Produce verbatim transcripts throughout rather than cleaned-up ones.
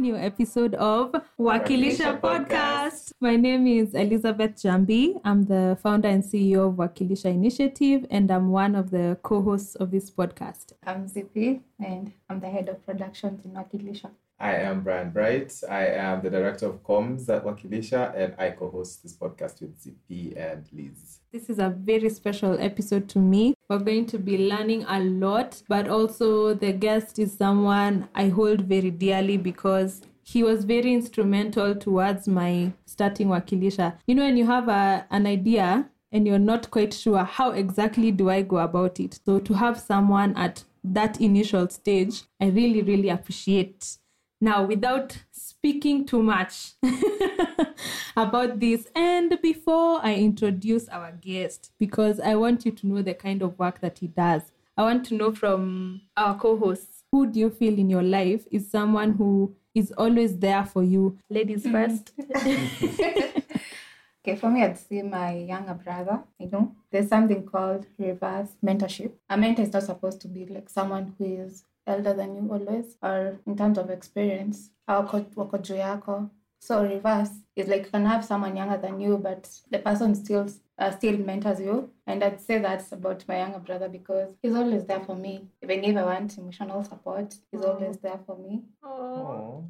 New episode of Wakilisha Podcast. My name is Elizabeth Jambi. I'm the founder and C E O of Wakilisha Initiative, and I'm one of the co-hosts of this podcast. I'm Zippy, and I'm the head of productions in Wakilisha. I am Brian Bright. I am the director of comms at Wakilisha, and I co-host this podcast with Zippy and Liz. This is a very special episode to me. We're going to be learning a lot, but also the guest is someone I hold very dearly because he was very instrumental towards my starting Wakilisha. You know, when you have a, an idea and you're not quite sure how exactly do I go about it. So to have someone at that initial stage, I really, really appreciate. Now, without speaking too much about this, and before I introduce our guest, because I want you to know the kind of work that he does, I want to know from our co-hosts, who do you feel in your life is someone who is always there for you? Ladies first. Okay, for me, I'd say my younger brother. You know, there's something called reverse mentorship. A mentor is not supposed to be like someone who is elder than you always, or in terms of experience. So reverse is like you can have someone younger than you, but the person still uh, still mentors you. And I'd say that's about my younger brother because he's always there for me. Even if I want emotional support, he's Aww. always there for me. Aww.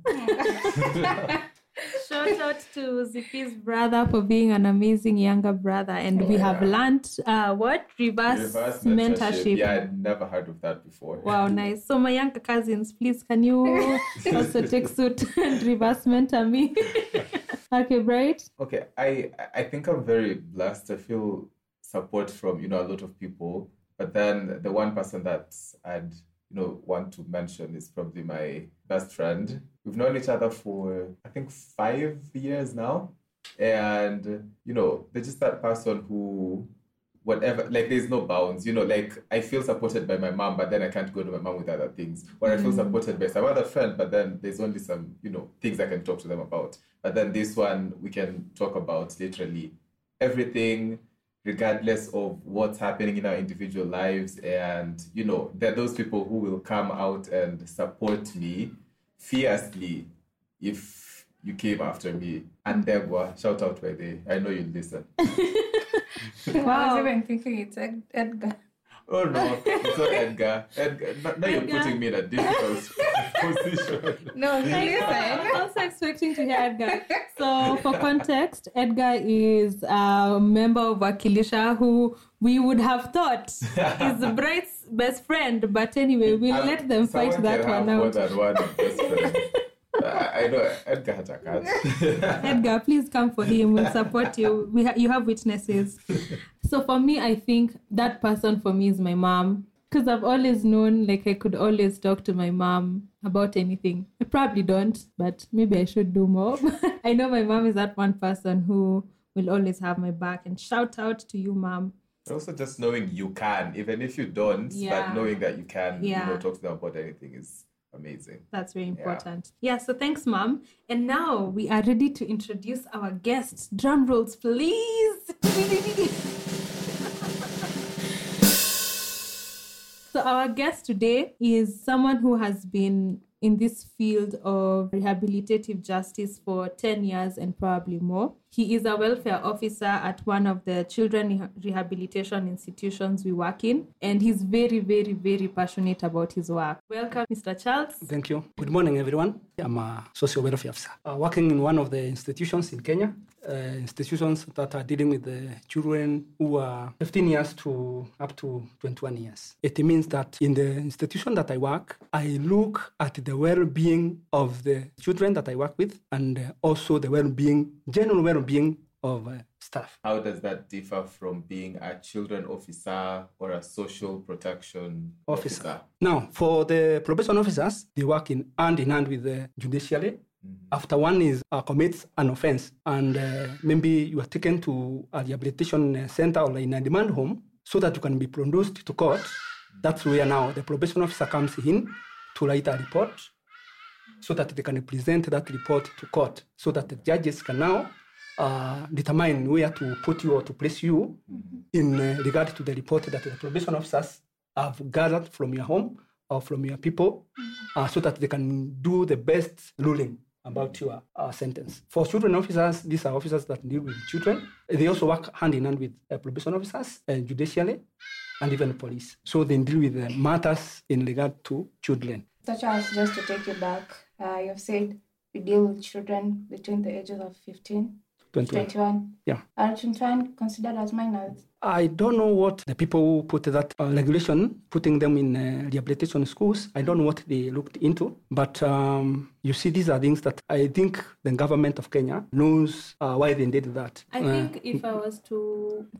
Shout out to Zippy's brother for being an amazing younger brother. And yeah. we have learned uh, what? Reverse, Reverse mentorship. mentorship. Yeah, I'd never heard of that before. Wow, nice. So my younger cousins, please, can you also take suit and reverse mentor me? Okay, Bright? Okay, I, I think I'm very blessed. I feel support from, you know, a lot of people. But then the one person that I'd, you know, want to mention is probably my best friend. We've known each other for, I think, five years now. And, you know, they're just that person who, whatever, like, there's no bounds. You know, like, I feel supported by my mom, but then I can't go to my mom with other things. Or I feel supported by some other friend, but then there's only some, you know, things I can talk to them about. But then this one, we can talk about literally everything, regardless of what's happening in our individual lives. And, you know, there are those people who will come out and support me fiercely if you came after me. And Deborah, shout out by day. I know you listen. Wow. I was even thinking it's Edgar. Oh no, it's not Edgar. Edgar. Now Edgar. You're putting me in a difficult position. No, seriously. I was expecting to hear Edgar. So for context, Edgar is a member of Wakilisha who we would have thought is Bright's best friend. But anyway, we'll um, let them fight that one out. Someone can have more than one best friend. I know Edgar had a cat. Edgar, please come for him. We'll support you. We ha- you have witnesses. So for me, I think that person for me is my mom. Because I've always known, like, I could always talk to my mom about anything. I probably don't, but maybe I should do more. I know my mom is that one person who will always have my back. And shout out to you, mom. Also, just knowing you can, even if you don't, yeah. but knowing that you can, yeah. you know, talk to them about anything is amazing. That's very important. Yeah. yeah, so thanks, Mom. And now we are ready to introduce our guest. Drum rolls, please. So our guest today is someone who has been in this field of rehabilitative justice for ten years and probably more. He is a welfare officer at one of the children rehabilitation institutions we work in, and he's very, very, very passionate about his work. Welcome, Mister Charles. Thank you. Good morning, everyone. I'm a social welfare officer uh, working in one of the institutions in Kenya, uh, institutions that are dealing with the children who are fifteen years to up to twenty-one years. It means that in the institution that I work, I look at the well-being of the children that I work with, and uh, also the well-being, general well-being being of uh, staff. How does that differ from being a children officer or a social protection officer? officer? Now, for the probation officers, they work in hand in hand with the judiciary. Mm-hmm. After one is uh, commits an offense and uh, maybe you are taken to a rehabilitation center or in a remand home so that you can be produced to court. Mm-hmm. That's where now the probation officer comes in to write a report so that they can present that report to court so that the judges can now Uh, determine where to put you or to place you mm-hmm. in uh, regard to the report that the probation officers have gathered from your home or from your people mm-hmm. uh, so that they can do the best ruling about your uh, sentence. For children officers, these are officers that deal with children. They also work hand in hand with uh, probation officers, uh, judiciary, and even police. So they deal with uh, matters in regard to children. So Charles, just to take you back, uh, you've said we deal with children between the ages of fifteen twenty-one. Yeah. Are children considered as minors? I don't know what the people who put that uh, regulation, putting them in uh, rehabilitation schools, I don't know what they looked into. But um, you see, these are things that I think the government of Kenya knows uh, why they did that. I uh, think if I was to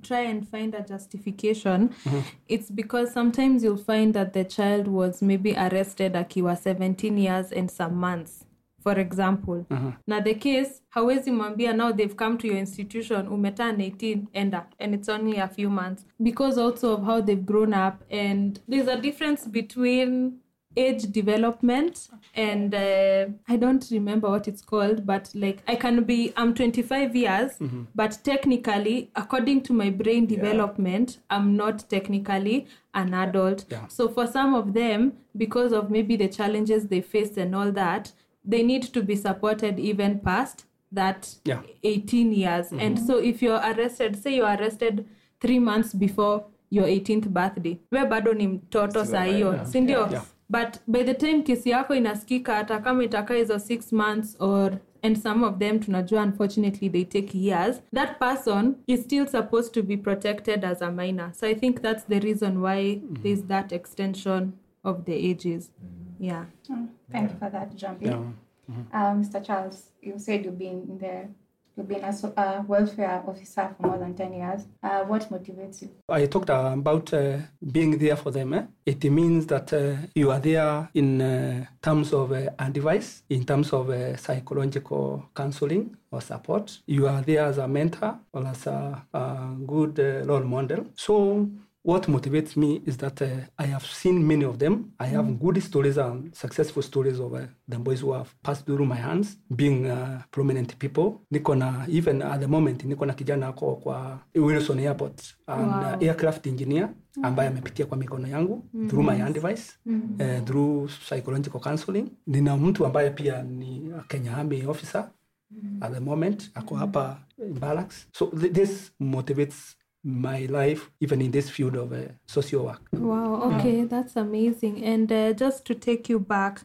try and find a justification, uh-huh. it's because sometimes you'll find that the child was maybe arrested akiwa seventeen years and some months. For example, uh-huh. now the case, hawezi mwambia now they've come to your institution, umeturn eighteen, enda, and it's only a few months. Because also of how they've grown up, and there's a difference between age development and uh, I don't remember what it's called, but like I can be, I'm twenty-five years, mm-hmm. but technically, according to my brain development, yeah. I'm not technically an adult. Yeah. So for some of them, because of maybe the challenges they faced and all that, they need to be supported even past that yeah. eighteen years. Mm-hmm. And so if you're arrested, say you're arrested three months before your eighteenth birthday, we bado ni mtoto saa hiyo, si ndio? But by the time kesi yako inasikika, hata kama itakaa hizo six months or and some of them, tunajua, unfortunately, they take years, that person is still supposed to be protected as a minor. So I think that's the reason why mm-hmm. there's that extension of the ages. Mm-hmm. Yeah. Oh, thank you for that, Jambi. Yeah. Mm-hmm. Um, Mister Charles, you said you've been in the you've been a so, uh, welfare officer for more than ten years. Uh, what motivates you? I talked uh, about uh, being there for them. Eh? It means that uh, you are there in uh, terms of uh, advice, in terms of uh, psychological counseling or support. You are there as a mentor or as a, a good uh, role model. So what motivates me is that uh, I have seen many of them. I have mm. good stories and successful stories of uh, the boys who have passed through my hands, being uh, prominent people. Nikona, even at the moment, nikona kijana ako kwa Wilson Airport, an wow. uh, aircraft engineer, mm. ambaye amepitia kwa mikono yangu, mm. through my hand device, mm. uh, through psychological counseling. Nina mtu ambaye pia ni Kenya Army officer, mm. at the moment, ako hapa in barracks. So th- this motivates my life, even in this field of uh, social work. Wow, okay, yeah. That's amazing. And uh, just to take you back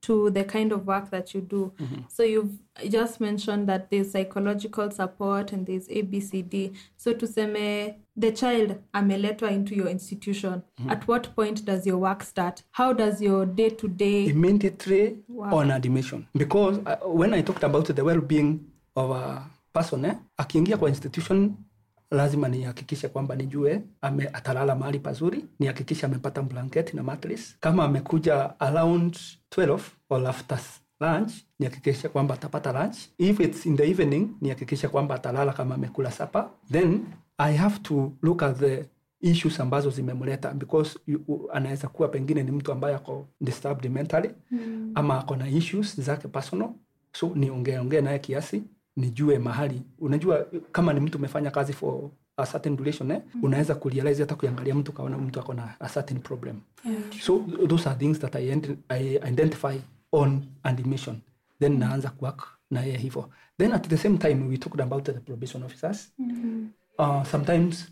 to the kind of work that you do. Mm-hmm. So you've just mentioned that there's psychological support and there's A B C D. So tuseme, the child ameletwa into your institution. Mm-hmm. At what point does your work start? How does your day-to-day... Immediately wow. on admission. Because I, when I talked about the well-being of a person, eh, akiingia kwa institution, lazima nihakikishe kwamba nijue ame atalala mahali pazuri, nihakikishe amepata blanket na mattress. Kama amekuja around twelve or after lunch, nihakikishe kwamba atapata lunch. If it's in the evening, nihakikishe kwamba atalala kama amekula supper. Then I have to look at the issues ambazo zimemuleta, because anaweza kuwa pengine ni mtu ambaye ako disturbed mentally mm. ama ako na issues zake personal. So niongee ongee naye kiasi. Nijue mahali. Unajua kama ni mtu umefanya kazi for a certain duration, eh? Mm. Unaweza kurealize hata kuangalia mtu kaona mtu ako na a certain problem. Yeah. So those are things that I, I identify on admission. Then naanza kuwork na yeye hivyo. Then at the same time we talked about the probation officers. Mm-hmm. Uh, sometimes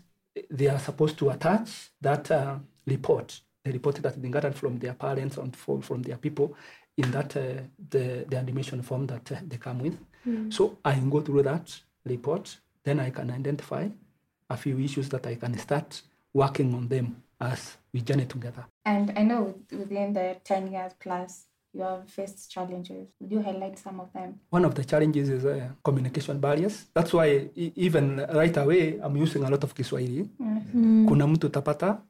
they are supposed to attach that uh, report. The report that they got from their parents and from their people in that uh, the, the admission form that uh, they come with. Mm. So I go through that report, then I can identify a few issues that I can start working on them as we journey together. And I know within the ten years plus, you have faced challenges. Would you highlight some of them? One of the challenges is uh, communication barriers. That's why even right away, I'm using a lot of Kiswahili. Mm-hmm. Kuna mtu tapata,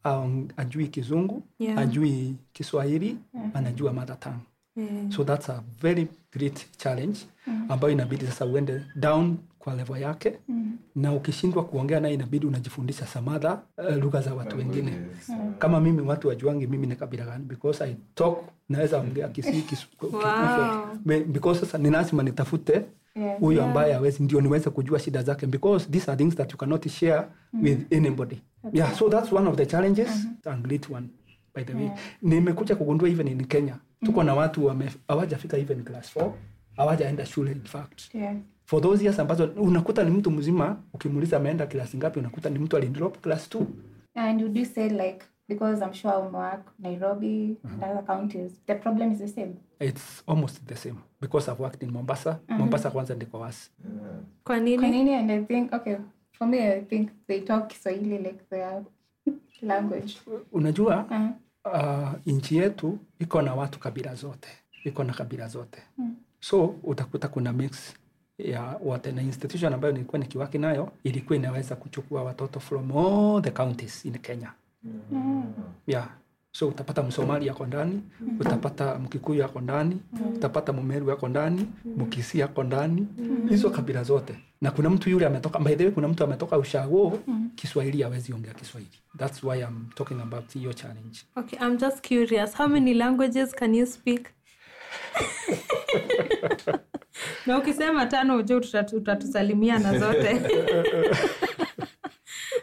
ajui Kizungu, yeah. ajui Kiswahili, yeah. anajua mother tongue. Mm. So that's a very great challenge mm. ambayo inabidi sasa uende down kwa level yake mm. na ukishindwa kuongea naye inabidi unajifundisha samadha uh, lugha za watu wengine mm. kama mimi watu wajuangi mimi ni kabila gani, because I talk naweza ongea Kiswahili wow. because sasa ni lazima nitafute huyo yeah. ambaye awezi ndio niweze kujua shida zake, because these are things that you cannot share mm. with anybody. Okay. Yeah, so that's one of the challenges mm-hmm. and great one. By the way, yeah. nimekuja kugundua even in Kenya. Tuko na watu hawajafika even class four, hawajaenda shule in fact. Yeah. For those years ambazo unakuta ni mtu mzima, ukimuuliza ameenda class ngapi unakuta ni mtu alidrop class two. And would you say like, because I'm sure umework Nairobi mm-hmm. and other counties, the problem is the same? It's almost the same because I've worked in Mombasa. Mm-hmm. Mombasa kwanza ndiko wasi. Mm-hmm. Kwa nini? Kwa nini? And I think, okay, for me I think they talk Swahili like their language. Unajua? Uh-huh. Uh, nchi yetu iko na watu kabila zote. Iko na kabila zote. Mm. So utakuta kuna mix ya wote, na institution ambayo nilikuwa nikiwaki nayo ilikuwa inaweza kuchukua watoto from all the counties in Kenya. Mm. Yeah. So utapata Msomali yako ndani, utapata Mkikuyu yako ndani, utapata Mmeru yako ndani, Mkisii yako ndani, hizo kabila zote. Na kuna mtu yule ametoka, by the way kuna mtu ametoka Ushago, Kiswahili hawezi ongea Kiswahili. That's why I'm talking about your challenge. Okay, I'm just curious, how many languages can you speak? Na ukisema tano ujue tutatusalimiana zote.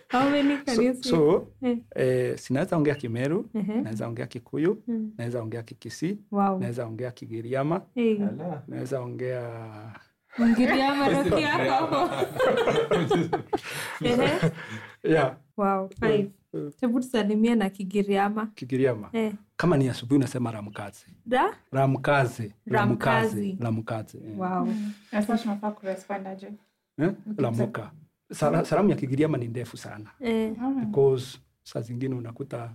How many can so, you speak? So, yeah. eh, sinaweza ongea Kimeru, uh-huh. naweza ongea Kikuyu, mm. naweza ongea Kikisii, wow. naweza ongea Kigiriama, hey. naweza ongea... Kigiriama roki yako. Yeah. Wow, five. Tebu tusalimia na Kigiriama. Kigiriama. Eh. Kama ni asubuhi unasema Ramkazi. Da? Ramkazi. Ramkazi. Ramkazi. Wow. Asa tunafaa kurespond aje. Eh? Lamuka. Sala, salamu ya Kigiriama ni ndefu sana. Eh. Because saa zingine unakuta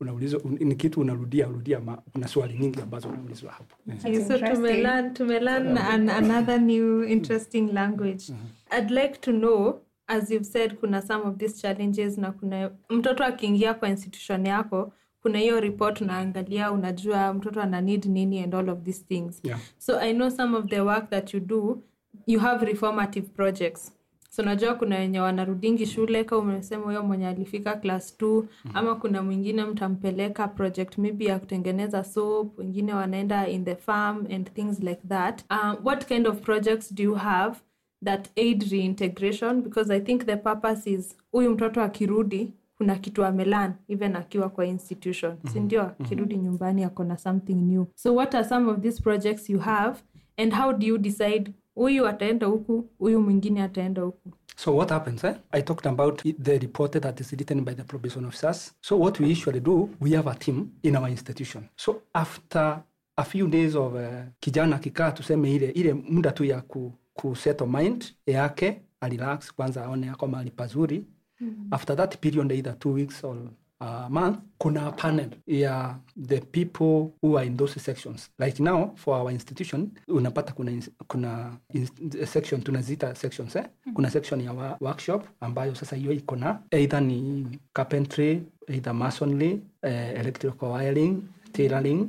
unaulizwa ni kitu unarudia rudia kuna swali nyingi ambazo unaulizwa hapo. Yeah. So to learn to learn an, another new interesting language. Uh-huh. I'd like to know, as you've said, kuna some of these challenges na kuna mtoto akiingia kwa institution yako kuna hiyo report unaangalia unajua mtoto ana need nini and all of these things. Yeah. So I know some of the work that you do, you have reformative projects. So najua kuna wenye wanarudingi shule kama umesema huyo mwenye alifika class two mm-hmm. ama kuna mwingine mtampeleka project maybe ya kutengeneza soap, wengine wanaenda in the farm and things like that. Um, what kind of projects do you have that aid reintegration, because I think the purpose is huyu mtoto akirudi kuna kitu amelan even akiwa kwa institution. Mm-hmm. Si ndio akirudi mm-hmm. nyumbani akona something new. So what are some of these projects you have and how do you decide huyu ataenda huku, huyu mwingine ataenda huku? So what happens? Eh? I talked about the report that is written by the probation officers. So what we usually do, we have a team in our institution. So after a few days of uh, kijana kikaa tuseme ile, ile muda tu ya ku, ku settle mind yake, a relax, kwanza aone yako mahali pazuri. Mm-hmm. After that period, either two weeks or a month, kuna panel ya the people who are in those sections. Like now, for our institution, unapata kuna, in, kuna in, section, tunazita sections, eh? Mm-hmm. Kuna section ya wa, workshop, ambayo sasa hiyo ikona, either ni carpentry, either masonry, eh, electrical wiring, tailoring,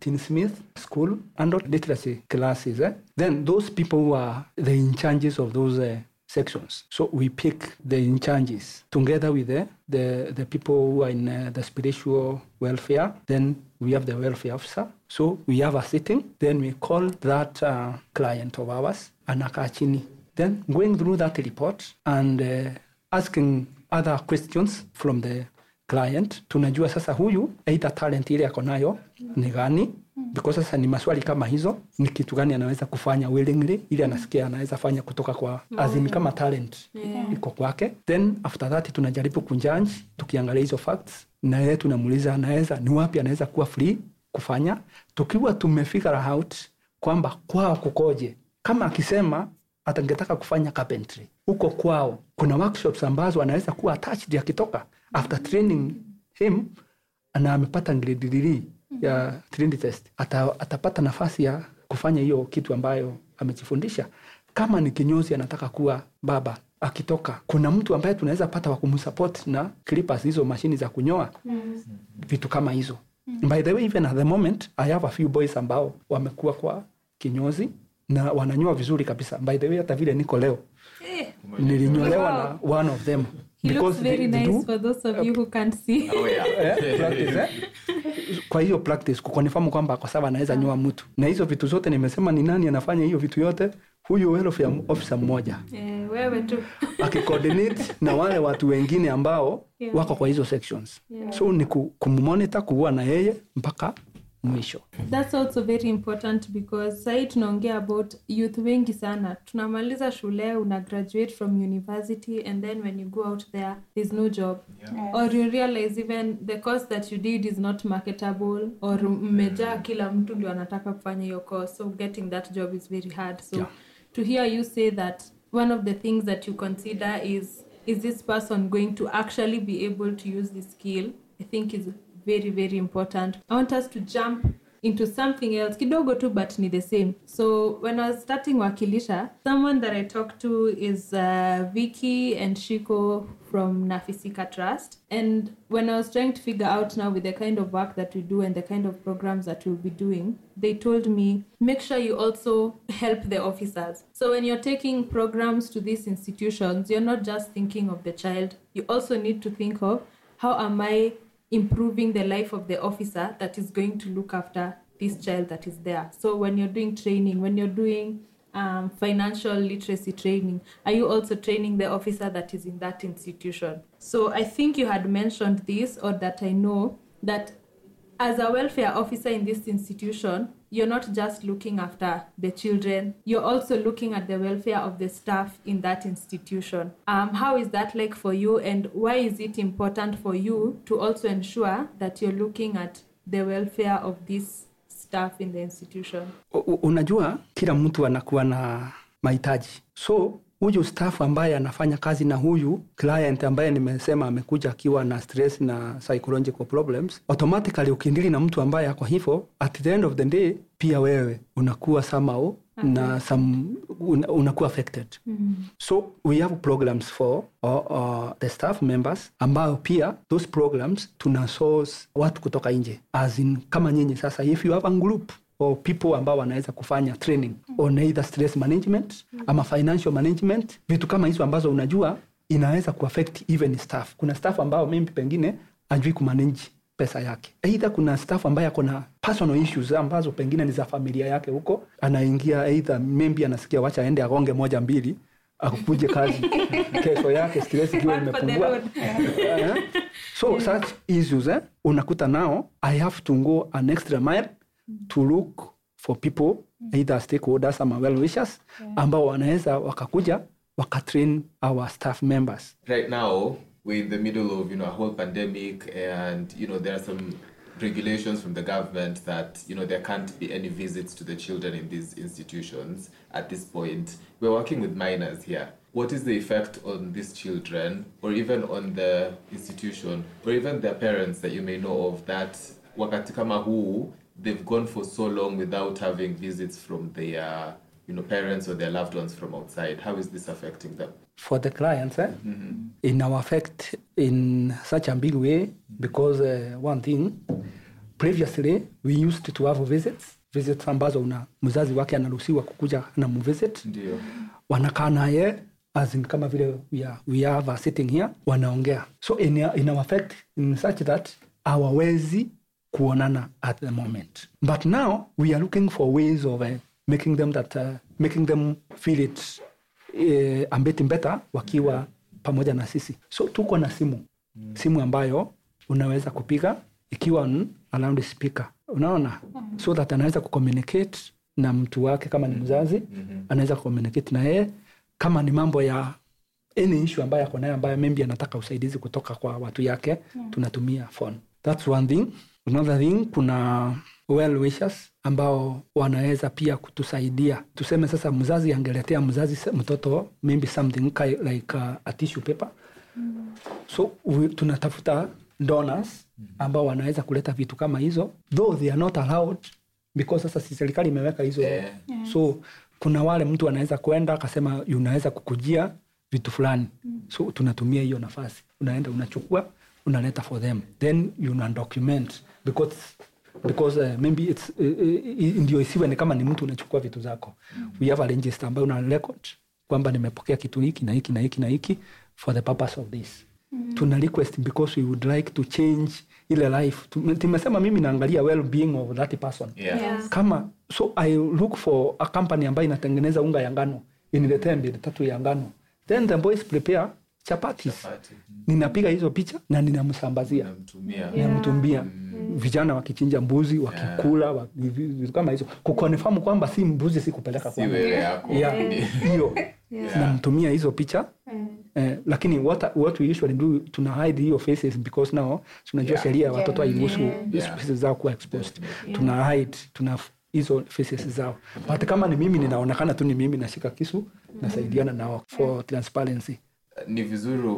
tinsmith, school, and literacy classes. Eh? Then those people who are the in charges of those uh, sections. So we pick the in charges together with the, the, the people who are in uh, the spiritual welfare. Then we have the welfare officer. So we have a sitting. Then we call that uh, client of ours, Anakachini. Then going through that report and uh, asking other questions from the client, tunajua sasa huyu aidha talent ile yako nayo ni gani, because sasa ni maswali kama hizo, ni kitu gani anaweza kufanya willingly ili anasikia anaweza fanya kutoka kwa azini kama talent yeah. iko kwake. Then after that tunajaribu kunjudge tukiangalia hizo facts, na yeye tunamuuliza anaweza ni wapi anaweza kuwa free kufanya, tukiwa tumefigure out kwamba kwao kukoje. Kama akisema atangetaka kufanya carpentry huko kwao, kuna workshops ambazo anaweza kuwa attached yakitoka after training him, ana amepata grade three ya training test, ata, atapata nafasi ya kufanya hiyo kitu ambayo amejifundisha. Kama ni kinyozi anataka kuwa baba, akitoka kuna mtu ambaye tunaweza pata wa kumsupport na clippers, hizo mashini za kunyoa, vitu kama hizo. By the way, even at the moment I have a few boys ambao wamekuwa kwa kinyozi na wananyoa vizuri kabisa. By the way, hata vile niko leo eh, nilinyolewa na one of them. He because looks very nice do, for those of uh, you who can't see. Oh yeah. Eh, practice, eh? Kwa hiyo practice, kukonfirm kwamba kwa sababu anaweza nyoa mtu. Na hizo vitu zote nimesema ni nani anafanya hiyo vitu yote? Huyo welfare officer mmoja. Eh, wewe tu. Akicoordinate na wale watu wengine ambao yeah. wako kwa hizo sections. Yeah. So ni kumonitor kuwa na yeye mpaka mwisho. That's also very important because sai tunaongea about youth wengi sana. Tunamaliza shule, una graduate from university, and then when you go out there, there's no job. Yeah. Or you realize even the course that you did is not marketable, or mmejaa kila mtu ndio anataka kufanya your course. So getting that job is very hard. So yeah. to hear you say that one of the things that you consider is, is this person going to actually be able to use this skill? I think is very, very important. I want us to jump into something else. Kidogo too, but ni the same. So when I was starting Wakilisha, someone that I talked to is uh, Vicky and Shiko from Nafisika Trust. And when I was trying to figure out now with the kind of work that we do and the kind of programs that we'll be doing, they told me, make sure you also help the officers. So when you're taking programs to these institutions, you're not just thinking of the child. You also need to think of, how am I improving the life of the officer that is going to look after this child that is there? So when you're doing training, when you're doing um, financial literacy training, are you also training the officer that is in that institution? So I think you had mentioned this, or that I know that as a welfare officer in this institution, you're not just looking after the children, you're also looking at the welfare of the staff in that institution. Um, how is that like for you, and why is it important for you to also ensure that you're looking at the welfare of this staff in the institution? Unajua, kila mtu anakuwa na mahitaji. So, huyu staff ambaye anafanya kazi na huyu client ambaye nimesema amekuja akiwa na stress na psychological problems, automatically ukindili na mtu ambaye kwa hivyo, at the end of the day, pia wewe unakuwa somehow na some una, unakuwa affected. Mm-hmm. So we have programs for uh, uh, the staff members, ambao pia those programs tuna source watu kutoka nje, as in kama nyinyi sasa, if you have a group or people ambao wanaweza kufanya training on either stress management ama financial management, vitu kama hizo ambazo unajua inaweza kuaffect even staff. Kuna staff ambao mimi pengine ajui kumanage pesa yake, either kuna staff ambaye kuna personal issues ambazo pengine ni za familia yake huko, anaingia either maybe anasikia wacha aende agonge moja mbili akupuje kazi kesho yake stress hiyo imepungua. So such issues eh, unakuta nao I have to go an extra mile to look for people, either stakeholders ama well wishers, ambao wanaweza wakakuja Wakatrin our staff members. Right now, we're in the middle of, you know, a whole pandemic, and, you know, there are some regulations from the government that, you know, there can't be any visits to the children in these institutions at this point. We're working with minors here. What is the effect on these children, or even on the institution, or even their parents that you may know of, that wakati kama huu, they've gone for so long without having visits from their, you know, parents or their loved ones from outside? How is this affecting them? For the clients, eh? Mm-hmm. It now affects in such a big way, because uh, one thing, previously we used to have visits, visits ambazo una mzazi wake anaruhusiwa kukuja na mvisit. Ndio. Wanakaa naye as in kama vile we are, we have a sitting here, wanaongea. So in, in our effect, in such that hawawezi kuonana at the moment. But now we are looking for ways of uh, making them that uh, making them feel it uh, a bit better wakiwa pamoja na sisi. So tuko na simu. Simu ambayo unaweza kupiga ikiwa around the speaker. Unaona? So that anaweza kucommunicate na mtu wake kama ni mzazi, anaweza kucommunicate na yeye kama ni mambo ya any issue ambayo ako nayo ambayo maybe anataka usaidizi kutoka kwa watu yake, yeah. Tunatumia phone. That's one thing. Another thing, kuna well wishers ambao wanaweza pia kutusaidia. Tuseme sasa mzazi angeletea mzazi mtoto maybe something like a, a tissue paper. Mm. So we, tunatafuta donors ambao wanaweza kuleta vitu kama hizo, though they are not allowed because sasa si serikali imeweka hizo. Yeah. Yeah. So kuna wale mtu anaweza kwenda akasema unaweza kukujia vitu fulani. Mm. So tunatumia hiyo nafasi. Unaenda unachukua, unaleta for them. Then you document because because uh, maybe it's uh, ndio isiwe ni kama ni mtu unachukua vitu zako. Mm. We have a register ambayo una record kwamba nimepokea kitu hiki na hiki na hiki na hiki for the purpose of this. Mm. Tuna request because we would like to change ile life. Tumesema mimi naangalia well-being of that person. Yeah. Yeah. Kama so I look for a company ambayo inatengeneza unga ya ngano, inilete mbili tatu ya ngano. Then the boys prepare chapatis. Chapati. Ninapiga hizo picha na ninamsambazia. Namtumia. Namtumbia. Yeah. Mm. Vijana wakichinja mbuzi, wakikula, vitu kama hizo. Kukonfirm kwamba si mbuzi si kupeleka kwa. Si wewe yako. Ndio. Namtumia hizo picha. Eh, lakini what what we usually do, tuna hide hiyo faces because now tunajua yeah. sheria watoto hairuhusu yeah. hizo faces zao kuwa exposed. Yeah. Tuna hide, tuna hizo faces zao. But kama ni mimi ninaonekana tu ni mimi nashika kisu, nasaidiana nao for transparency. Ni vizuri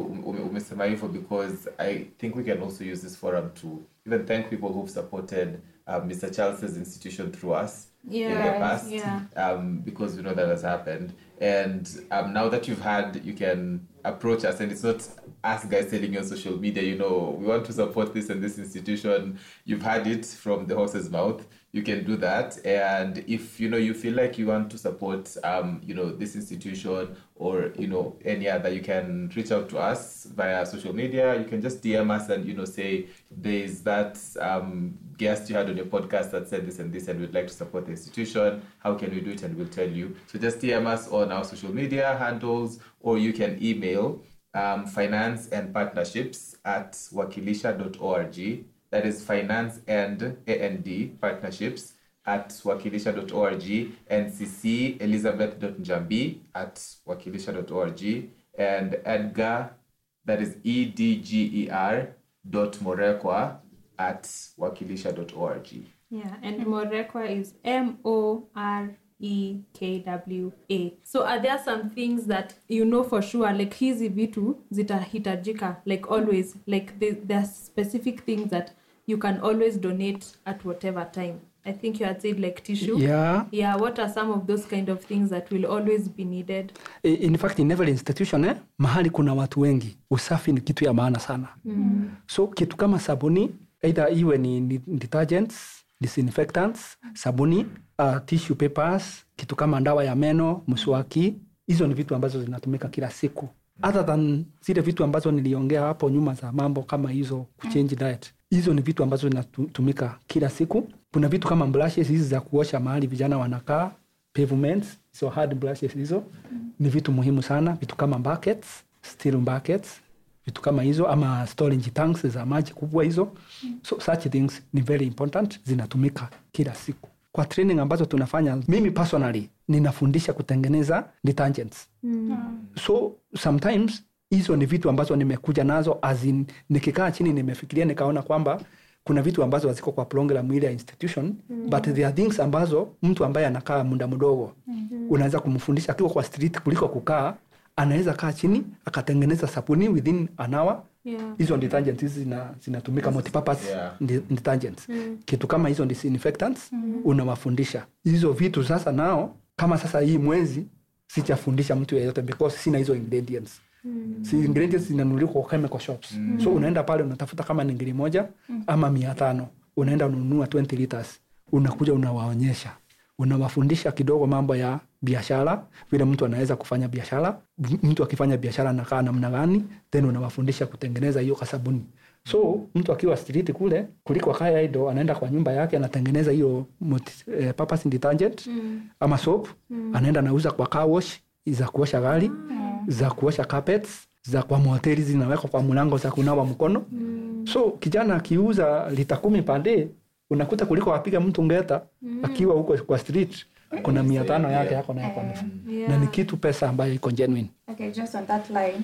umesema hivyo because I think we can also use this forum to even thank people who've supported um, Mister Charles's institution through us yeah, in the past yeah. um, because we know that has happened. And um, now that you've had, you can approach us, and it's not us guys telling you on social media, you know, we want to support this and this institution. You've had it from the horse's mouth. You can do that. And if, you know, you feel like you want to support, um, you know, this institution or, you know, any other, you can reach out to us via social media. You can just D M us and, you know, say, there's that um, guest you had on your podcast that said this and this, and we'd like to support the institution. How can we do it? And we'll tell you. So just D M us on our social media handles, or you can email um, finance and partnerships at wakilisha dot org. That is finance and A N D partnerships at wakilisha dot org, and C C Elizabeth dot jambi at wakilisha dot org, and Edgar, that is E D G E R dot Morekwa at wakilisha dot org. Yeah, and Morekwa is M O R E K W A. So are there some things that you know for sure, like hizi vitu zitahitajika, like always, like there's specific things that you can always donate at whatever time? I think you had said like tissue. Yeah. Yeah, what are some of those kind of things that will always be needed? In fact, in every institution, eh, mahali kuna watu wengi. Usafi ni kitu ya maana sana. Mm. So kitu kama sabuni, either iwe ni detergents, disinfectants, sabuni, uh, tissue papers, kitu kama ndawa ya meno, mswaki, hizo ni vitu ambazo zinatumika kila siku. Other than zile vitu ambazo niliongea hapo nyuma za mambo kama hizo kuchange diet. Hizo ni vitu ambazo zinatumika kila siku. Kuna vitu kama brushes hizi za kuosha mahali vijana wanakaa, pavements, so hard brushes hizo. Ni vitu muhimu sana, vitu kama buckets, steel buckets, vitu kama hizo, ama storage tanks za maji kubwa hizo. So such things ni very important, zinatumika kila siku. kwa training ambazo tunafanya, mimi personally ninafundisha kutengeneza detergents. Mm. So sometimes hizo ni vitu ambazo nimekuja nazo, as in nikikaa chini nimefikiria nikaona kwamba kuna vitu ambazo haziko kwa program ile ya institution, mm. but there are things ambazo mtu ambaye anakaa muda mdogo mm. unaweza kumfundisha akiwa kwa street kuliko kukaa, anaweza kaa chini akatengeneza sabuni within an hour. Yeah. Hizo detergents hizi zina zinatumika multi-purpose yeah. detergents. Mm. Kitu kama hizo disinfectants mm. unawafundisha. Hizo vitu sasa nao kama sasa hii mwezi sijafundisha mtu yeyote because sina hizo ingredients. Mm. Si ingredients zinanunuliwa kwa chemical shops. Mm. So unaenda pale unatafuta kama ni ngiri moja mm. ama mia tano. Unaenda ununua twenty liters. Unakuja unawaonyesha. Unawafundisha kidogo mambo ya biashara, vile mtu anaweza kufanya biashara, mtu akifanya biashara anakaa namna gani, then unawafundisha kutengeneza hiyo kasabuni. So mtu akiwa street kule kuliko kaya ido, anaenda kwa nyumba yake anatengeneza hiyo eh, purpose detergent mm. ama soap, mm. anaenda nauza kwa car wash, za kuosha gari, mm. za kuosha carpets, za kwa hoteli zinawekwa kwa mlango za kunawa mkono. Mm. So kijana akiuza lita kumi pande, unakuta kuliko apiga mtu ngeta mm. akiwa huko kwa street kuna mia tano yake yako na yako mfu. Yeah. Na ni kitu pesa ambayo iko genuine. Okay, just on that line.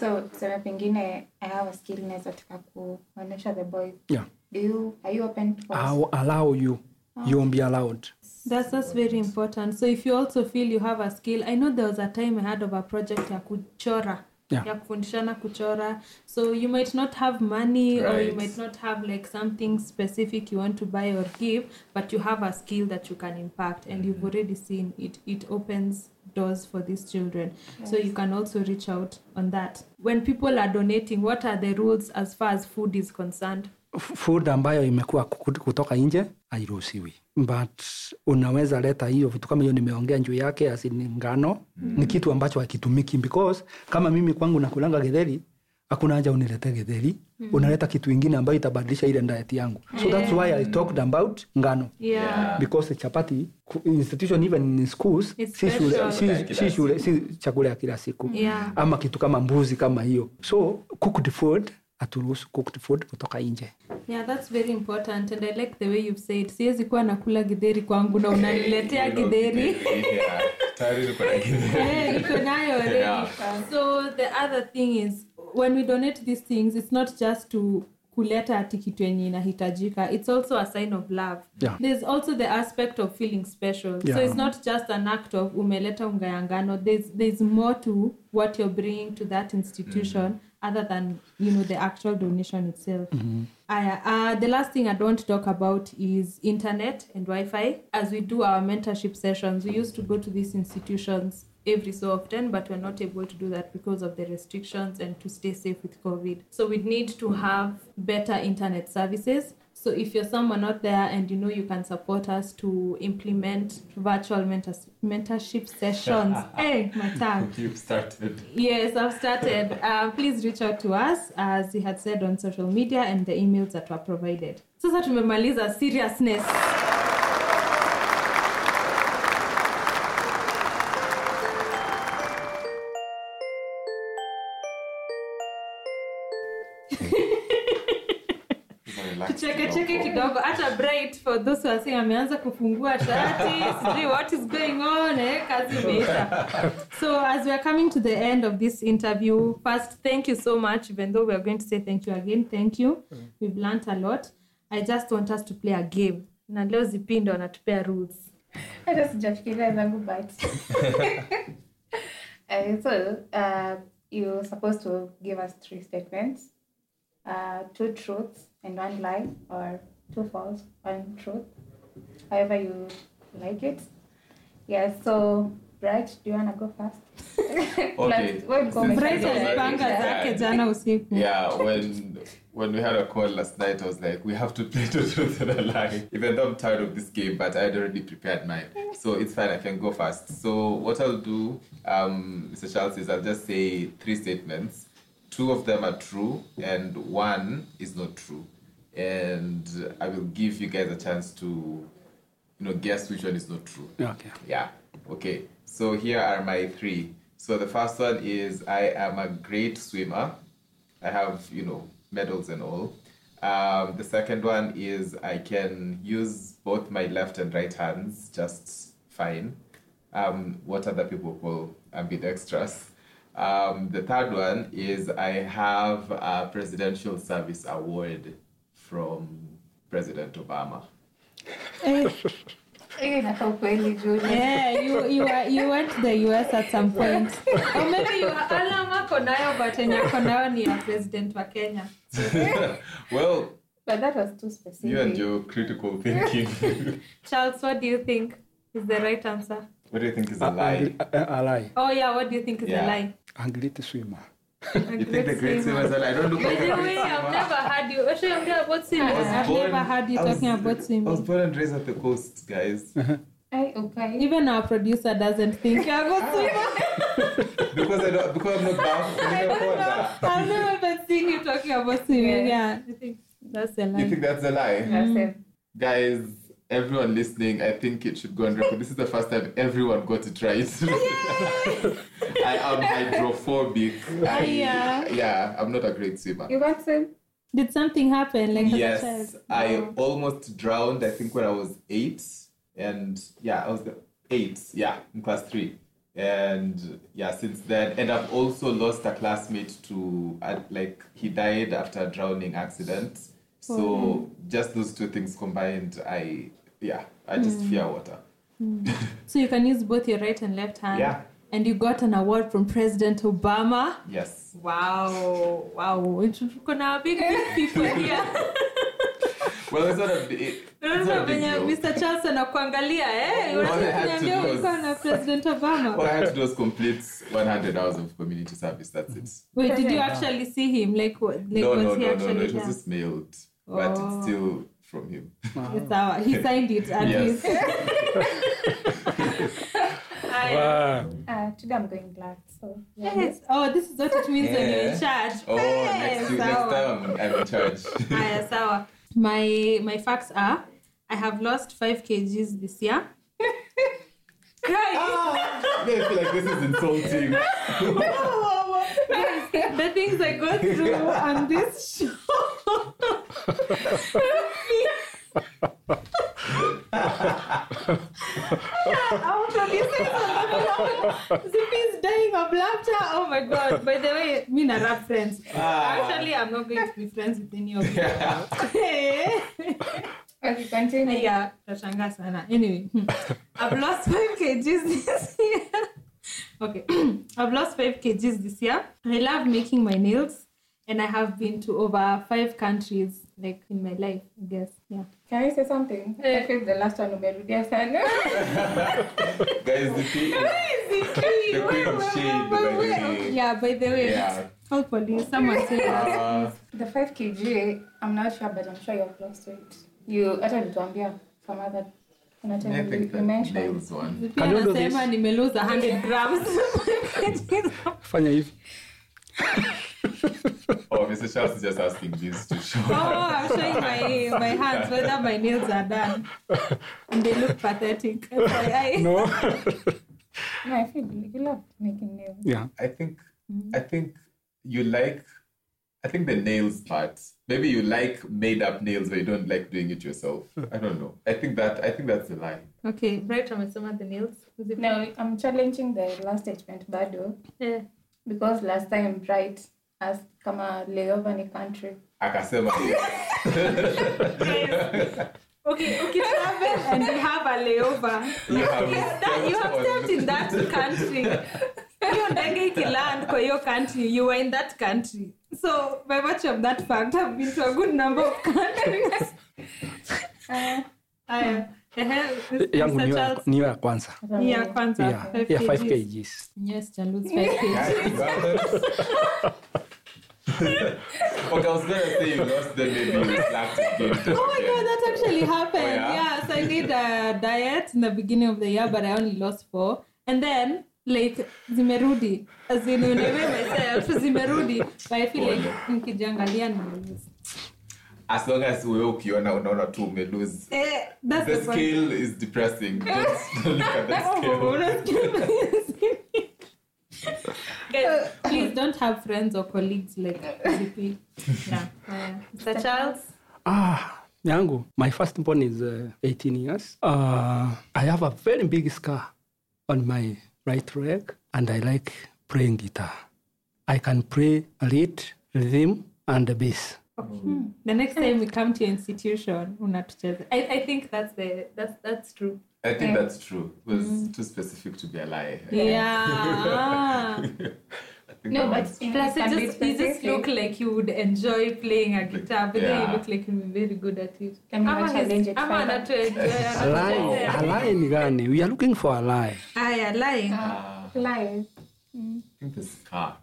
So, sema pengine I have a skill naweza tukakuonesha the boy. Yeah. Do you are you open to I'll allow you. Oh. You won't be allowed. That's that's very important. So if you also feel you have a skill, I know there was a time I had of a project ya kuchora. Yeah. Ya kufundishana kuchora. So you might not have money right. or you might not have like something specific you want to buy or give, but you have a skill that you can impact and mm-hmm. you've already seen it. It opens doors for these children. Yes. So you can also reach out on that. When people are donating, what are the rules as far as food is concerned? F- food ambayo imekuwa kutoka nje hairuhusiwi. But unaweza leta hiyo vitu kama hiyo nimeongea juu yake asi ngano mm. ni kitu ambacho hakitumiki because kama mimi kwangu nakulanga githeri hakuna haja unilete githeri mm. unaleta kitu kingine ambayo itabadilisha ile diet yangu. So yeah. that's why I talked about ngano. Yeah. Because chapati institution even in schools si shule si shule si chakula ya kila siku. Yeah. Ama kitu kama mbuzi kama hiyo. So cooked food aturuhusu cooked food kutoka nje. Yeah, that's very important and I like the way you've said siwezi kuwa nakula githeri kwangu na unaniletea githeri. Yeah, tayari niko na githeri. Iko nayo already. So the other thing is when we donate these things it's not just to kuleta atikitwe yenye inahitajika, it's also a sign of love. Yeah. There's also the aspect of feeling special. Yeah. So it's not just an act of umeleta unga ya ngano, there's there's more to what you're bringing to that institution. Mm-hmm. Other than, you know, the actual donation itself. Mm-hmm. I, uh, the last thing I don't talk about is internet and Wi-Fi. As we do our mentorship sessions, we used to go to these institutions every so often, but we're not able to do that because of the restrictions and to stay safe with COVID. So we need to have better internet services. So if you're someone out there and you know you can support us to implement virtual mentors- mentorship sessions. Hey, my tongue. You've started. Yes, I've started. Uh, please reach out to us, as we had said on social media and the emails that were provided. So that tumemaliza seriousness. Hata Bright, for those who are saying ameanza kufungua shati, what is going on eh kazi meisha. So as we are coming to the end of this interview, first thank you so much, even though we are going to say thank you again. Thank you, we've learnt a lot. I just want us to play a game na leo zipindo natupea rules. I just jafikiria zangu bite. And so uh, you're supposed to give us three statements, uh, two truths and one lie, or two false, one truth, however you like it. Yeah, so Bright, do you want to go first? Okay. We'll go Bright alipanga zake jana usiku. Yeah, when when we had a call last night, I was like, we have to play two truths and a lie. Even though I'm tired of this game, but I had already prepared mine. So it's fine, I can go first. So what I'll do, um, Mister Charles, is I'll just say three statements. Two of them are true and one is not true. And I will give you guys a chance to, you know, guess which one is not true. Okay. Yeah. Okay. So here are my three. So the first one is I am a great swimmer. I have, you know, medals and all. Um, the second one is I can use both my left and right hands just fine. Um, what other people call ambidextrous. Um, the third one is I have a Presidential Service Award from President Obama. Yeah, you you were, you went to the U S at some point. Or maybe you were alama konayo but konayo ni a president wa Kenya. Well, but that was too specific. You and your critical thinking. Charles, what do you think is the right answer? What do you think is a lie? A, a, a lie. Oh yeah, what do you think is yeah. a lie? Anglite swimmer. You think the great swimmer is a lie? I don't look like a great swimmer. I've never heard you. Actually, I'm talking about swimming. I've born, never heard you was, talking about swimming. I was born and raised at the coast, guys. I, okay. Even our producer doesn't think I'm a swimmer. Because I don't. Because I'm not down. I don't know. I've never even seen you talking about swimming. Yeah, I think that's a lie. You think that's a lie? That's it, guys. Everyone listening, I think it should go on record. This is the first time everyone got it right. I am hydrophobic. I, yeah. yeah, I'm not a great swimmer. You got swim? Did something happen? Like yes, as a child? I oh. almost drowned, I think, when I was eight. And yeah, I was eight, yeah, in class three. And yeah, since then. And I've also lost a classmate to, uh, like, he died after a drowning accident. So oh. just those two things combined, I... Yeah, I just mm. fear water. Mm. So you can use both your right and left hand. Yeah. And you got an award from President Obama. Yes. Wow. Wow. We're gonna big people here. Well, it's not a big deal. Mister Charles anakuangalia, eh? All I had to do was... President Obama. All I had to do was complete one hundred hours of community service. That's it. Wait, did you actually see him? Like, like no, was no, he no, actually no, no. It was just mailed. Oh. But it's still... from him. Wow. He signed it at least. Wow. Uh, today I'm going black. So yeah. Yes. Oh, this is what it means yeah. when you're in charge. Oh, yes. next, next time I'm in charge. Aya, sawa. My my facts are: I have lost five kgs this year. Guys, oh, I feel like this is insulting. Guys, the things I go through on this show. Our producer is Zippy's dying of laughter. Oh my god. By the way, me and rap friends. Uh, Actually, I'm not going to be friends with any of you. Yeah. Okay, continue. Yeah, Tashanga sana. Anyway, I've lost five kgs this year. Okay, I've lost five kgs this year. I love making my nails. And I have been to over five countries, like, in my life, I guess. Yeah. Can I say something? Uh, I think the last one will be Rudia Sana. That is the key. That is the key. The queen of shade, by the way. Yeah, by the way. Yeah. Call police. Someone say that. The five kg, I'm not sure, but I'm sure you've lost weight. You, I don't know, yeah, some other... I think that nails one. Can you do this? I lost one hundred grams. Fanya, if... Oh, Mister Charles is just asking this to show. Oh, I'm showing my, my hands whether my nails are done. And they look pathetic. No. No, I feel you love making nails. Yeah. I think mm-hmm. I think you like I think the nails part. Maybe you like made up nails but you don't like doing it yourself. I don't know. I think that I think that's a lie. Okay, Bright from some of the nails. No, I'm challenging the last statement, Bado. Yeah. Because last time Bright as kama layover ni country. Akasema yes. Okay, okay, travel and you have a layover. You have, that, you have stepped in that country. You ndege ikiland kwa your country. You were in that country. So by virtue of that fact, I've been to a good number of countries. uh, I, yangu niyo ya kwanza ni ya kwanza ya five kgs. Yes, I lose five kgs. Okay, I was going to say you lost the baby. Oh my god, that actually happened. Oh, yeah? Yes, I did a diet in the beginning of the year, but I only lost four. And then, like, zimerudi. As in, you know myself, zimerudi. But I feel like, nikijangalia na lose. As long as we're okay, we're not, we're not too, we lose. Eh, that's the, the scale is depressing. Just look at the scale. Guys, please don't have friends or colleagues like Zippy. Yeah. Yeah. The Charles? Ah, Nyangu, my firstborn is uh, eighteen years. Uh, I have a very big scar on my right leg, and I like playing guitar. I can play lead, rhythm, and the bass. Okay. Hmm. The next time we come to your institution, unatucheza. I, I think that's the that's that's true. I think yeah. that's true. It was mm. too specific to be a lie. Yeah. yeah. I think no, but yeah, plus it it just, you just look like you would enjoy playing a guitar, but yeah. then you look like you'll be very good at it. Can we challenge it? I'm not to enjoy a lie. A lie, Nigani. We are looking for a lie. Ah, yeah, lying. Ah. Lying. Mm. I think this car.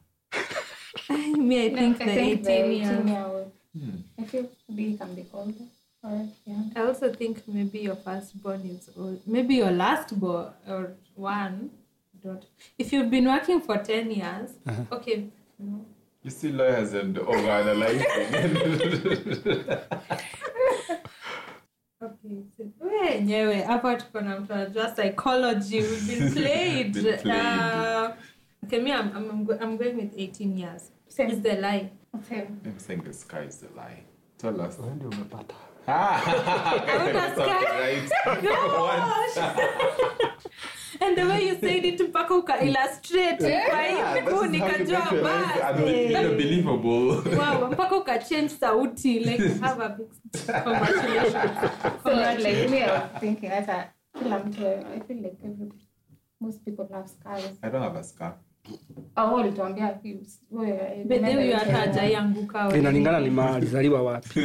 I mean, I no, think I the eighteen-year-old. Hmm. I feel you can be older. Or, yeah. I also think maybe your firstborn is old. Maybe your last born or one. Don't. If you've been working for ten years, uh-huh. okay. No. You see lawyers and overanalyzing. Okay, so we anyway, apart from just psychology, we've been played. been played. Uh, okay, me, I'm, I'm, I'm going with eighteen years. Same. It's the lie. Okay. I'm saying the sky is the lie. Tell us. When do you remember? And the way you said it, Pakuka illustrate. Yeah, that's unbelievable. Wow, Pakuka changed sauti. Like, have a big congratulations. Congratulations. So, like, I'm thinking, as a, I'm too, I feel like every, most people have scars. I don't have a scar. Inalingana ni malizaliwa wapi?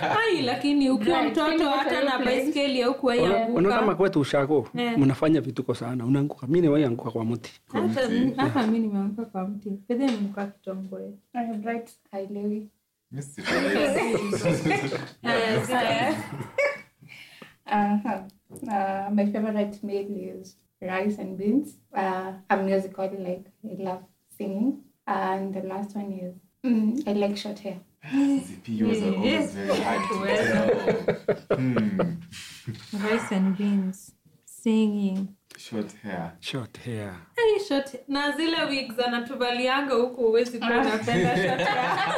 Hai, lakini ukiwa mtoto hata na baiskeli huko yangu. Unaona kama kwetu ushako, mnafanya vituko sana. Unaanguka. Mimi wewe anguka kwa mti. Hata hapa mimi nimeanguka kwa mti. Pede mka kitongoe. I am bright, hailewi. Yes. Ah, ah, my favorite meal is rice and beans. Uh, I'm musical, like I love singing. And the last one is mm, I like short hair. Zippy was always very hard to tell. mm. Rice and beans, singing. Short hair. Short hair. Hey, short hair. Na zile wigs anatuvalianga huko uwezi kuona penda short hair.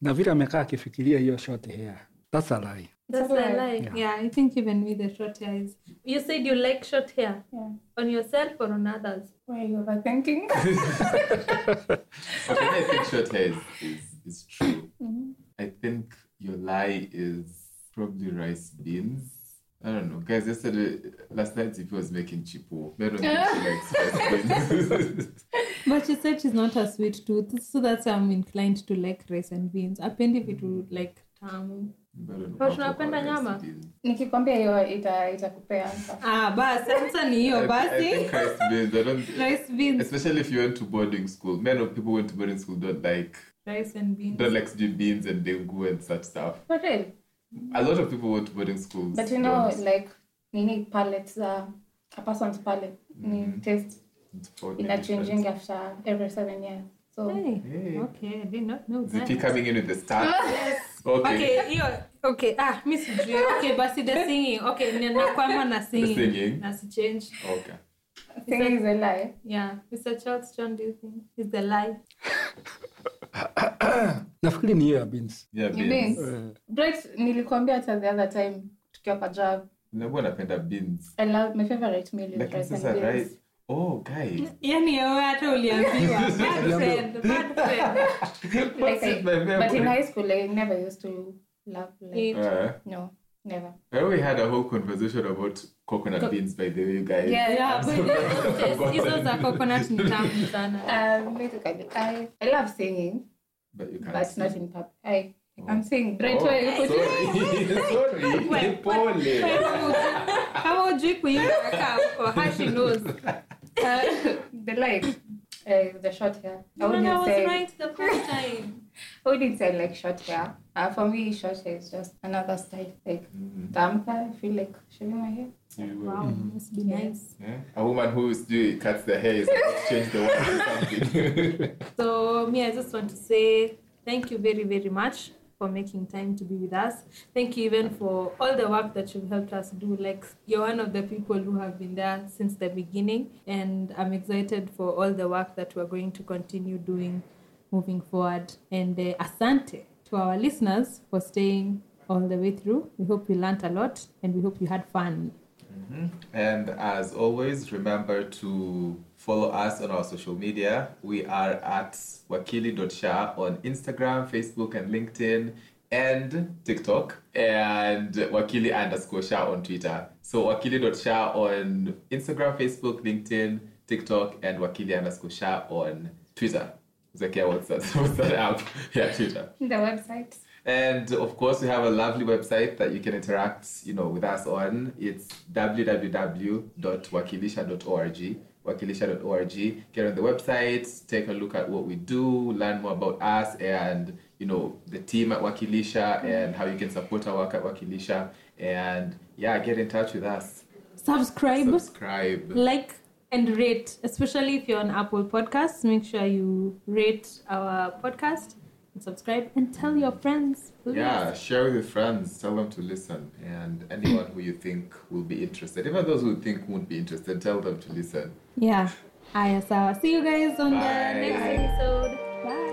Na vile amekaa akifikiria hiyo short hair. That's a lie. That's what I like. Yeah. yeah, I think even with the short hair is... You said you like short hair? Yeah. On yourself or on others? Why are you overthinking? Okay, I think short hair is, is, is true. Mm-hmm. I think your lie is probably rice beans. I don't know. Guys, yesterday, last night, if he was making chipo. I don't think she likes rice beans. But she said she's not a sweet tooth, so that's why I'm inclined to like rice and beans. I think if it would like... Um, kwa tunapenda nyama nikikwambia hiyo ita itakupea sasa ah basi sasa ni hiyo basi rice beans, especially if you went to boarding school. Many of people went to boarding school don't like rice and beans, don't like beans and dengu and such stuff. But really a lot of people went to boarding schools, but you know don't. Like nini palates uh, a person's palate mm-hmm. ni taste it's changing after every seven years. So, hey. Hey. Okay, I did not know that. Zippy coming in with the stars. Yes. Okay. Okay, yo, okay. Ah, Miss Drew. Okay, but see the singing. Okay, ninakwama na singing. The singing. That's a change. Okay. Singing is a lie. Yeah. Mister Charles, John, do you think it's a lie? Nafikiri ni ya beans. Yeah, beans. Brett, nilikwambia hata the other time tukiwa kwa job. Nilikuwa napenda beans. I love my favorite meal is rice and beans. Oh, guy. Yani wewe hata uliambiwa. Bad friend, bad friend. Like, but in high school, I never used to love like uh, no, never. We had a whole conversation about coconut Co- beans, by the way, guys. Yeah, yeah. But it's also coconut in terms of... I love singing, but, you can't but sing. Not in public. I, oh. I'm singing. Right away. Oh, sorry, sorry. Well, poorly. How would you quit a cup or how she knows? Uh, the light, uh, the short hair. I wouldn't no, no, say. I was right the first time. I wouldn't say like short hair. Uh, for me, short hair is just another style. Like, mm-hmm. Damka, I feel like shaving my hair. Wow, mm-hmm. Must be yeah. nice. Yeah. A woman who do, cuts their hair is going to change the world or something. So, me, I just want to say thank you very, very much for making time to be with us. Thank you even for all the work that you've helped us do. Like, you're one of the people who have been there since the beginning, and I'm excited for all the work that we're going to continue doing moving forward. And uh, asante to our listeners for staying all the way through. We hope you learned a lot and we hope you had fun. Mm-hmm. And as always, remember to follow us on our social media. We are at wakili dot sha on Instagram, Facebook, and LinkedIn, and TikTok, and wakili underscore sha on Twitter. So wakili dot sha on Instagram, Facebook, LinkedIn, TikTok, and wakili underscore sha on Twitter. Zakia, what's that? What's that app? Yeah, Twitter. The website. And of course, we have a lovely website that you can interact, you know, with us on. It's w w w dot wakilisha dot org. wakilisha dot org. Get on the website, take a look at what we do, learn more about us and, you know, the team at Wakilisha and how you can support our work at Wakilisha. And yeah, get in touch with us. Subscribe. Subscribe. Like. And rate, especially if you're on Apple Podcasts, make sure you rate our podcast and subscribe and tell your friends. Please. Yeah, share with your friends, tell them to listen. And anyone who you think will be interested, even those who think won't be interested, tell them to listen. Yeah. Aya sawa. See you guys on Bye. The next episode. Bye.